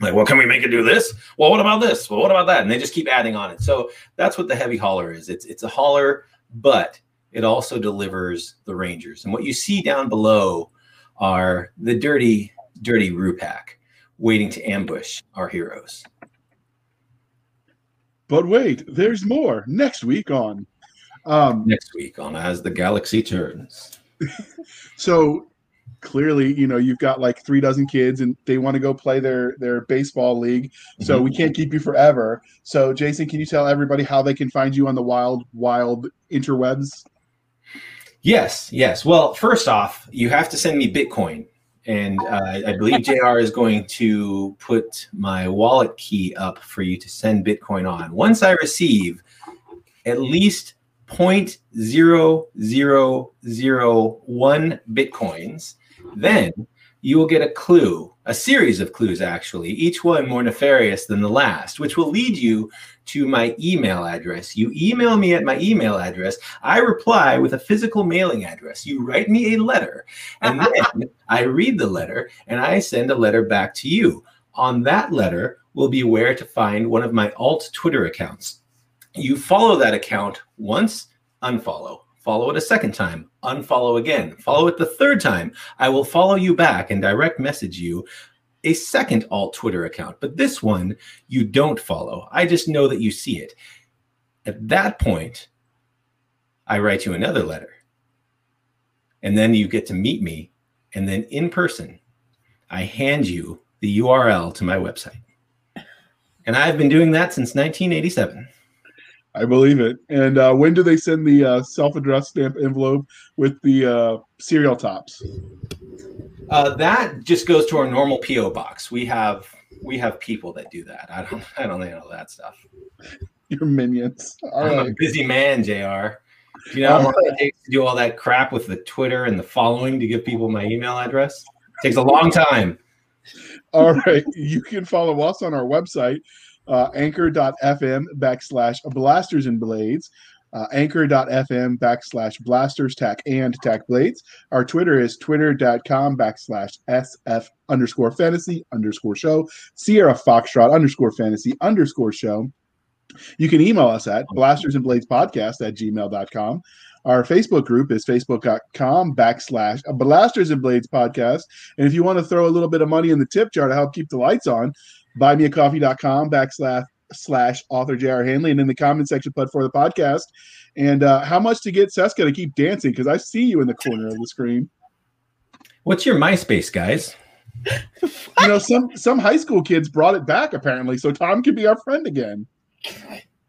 Like, well, can we make it do this? Well, what about this? Well, what about that? And they just keep adding on it. So that's what the heavy hauler is. It's it's a hauler, but it also delivers the Rangers. And what you see down below are the dirty, dirty Rupak waiting to ambush our heroes. But wait, there's more next week on... Um, Next week on As the Galaxy Turns. So clearly, you know, you've got like three dozen kids and they want to go play their, their baseball league. So mm-hmm. we can't keep you forever. So Jason, can you tell everybody how they can find you on the wild, wild interwebs? Yes, yes. Well, first off, you have to send me Bitcoin. And uh, I believe J R is going to put my wallet key up for you to send Bitcoin on. Once I receive at least zero point zero zero zero one Bitcoins, then you will get a clue, a series of clues, actually, each one more nefarious than the last, which will lead you to my email address. You email me at my email address. I reply with a physical mailing address. You write me a letter, and then I read the letter, and I send a letter back to you. On that letter will be where to find one of my alt Twitter accounts. You follow that account once, unfollow. Follow it a second time, unfollow again. Follow it the third time. I will follow you back and direct message you a second alt Twitter account. But this one you don't follow. I just know that you see it. At that point, I write you another letter. And then you get to meet me. And then in person, I hand you the U R L to my website. And I've been doing that since nineteen eighty-seven. I believe it. And uh, when do they send the uh, self-addressed stamp envelope with the uh, cereal tops? Uh, that just goes to our normal P O box. We have we have people that do that. I don't I don't handle that stuff. Your minions. All I'm right. a busy man, J R. You know how it takes to do all that crap with the Twitter and the following to give people my email address? It takes a long time. All right. You can follow us on our website. Uh, anchor dot f m backslash blasters and blades, uh, anchor dot f m backslash blasters tack and tack blades. Our Twitter is twitter dot com backslash sf underscore fantasy underscore show, Sierra Foxtrot underscore fantasy underscore show. You can email us at blastersandbladespodcast at gmail dot com. Our Facebook group is facebook dot com backslash blasters and blades podcast. And if you want to throw a little bit of money in the tip jar to help keep the lights on, buy me a coffee dot com backslash slash author J R Hanley, and in the comment section, put for the podcast. And uh, how much to get Seska to keep dancing? Because I see you in the corner of the screen. What's your MySpace, guys? You know, some some high school kids brought it back apparently, so Tom can be our friend again.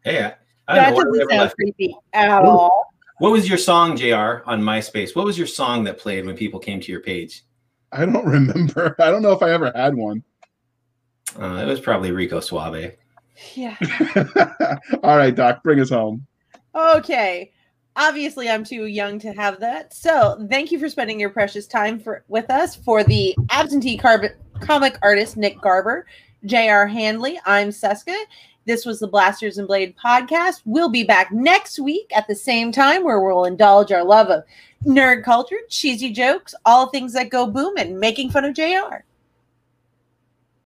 Hey, I don't know what sound creepy at all. What was your song, J R, on MySpace? What was your song that played when people came to your page? I don't remember. I don't know if I ever had one. Uh, it was probably Rico Suave. Yeah. All right, Doc, bring us home. Okay. Obviously, I'm too young to have that. So thank you for spending your precious time for with us. For the absentee car- comic artist, Nick Garber, J R Hanley, I'm Seska. This was the Blasters and Blade podcast. We'll be back next week at the same time, where we'll indulge our love of nerd culture, cheesy jokes, all things that go boom, and making fun of J R.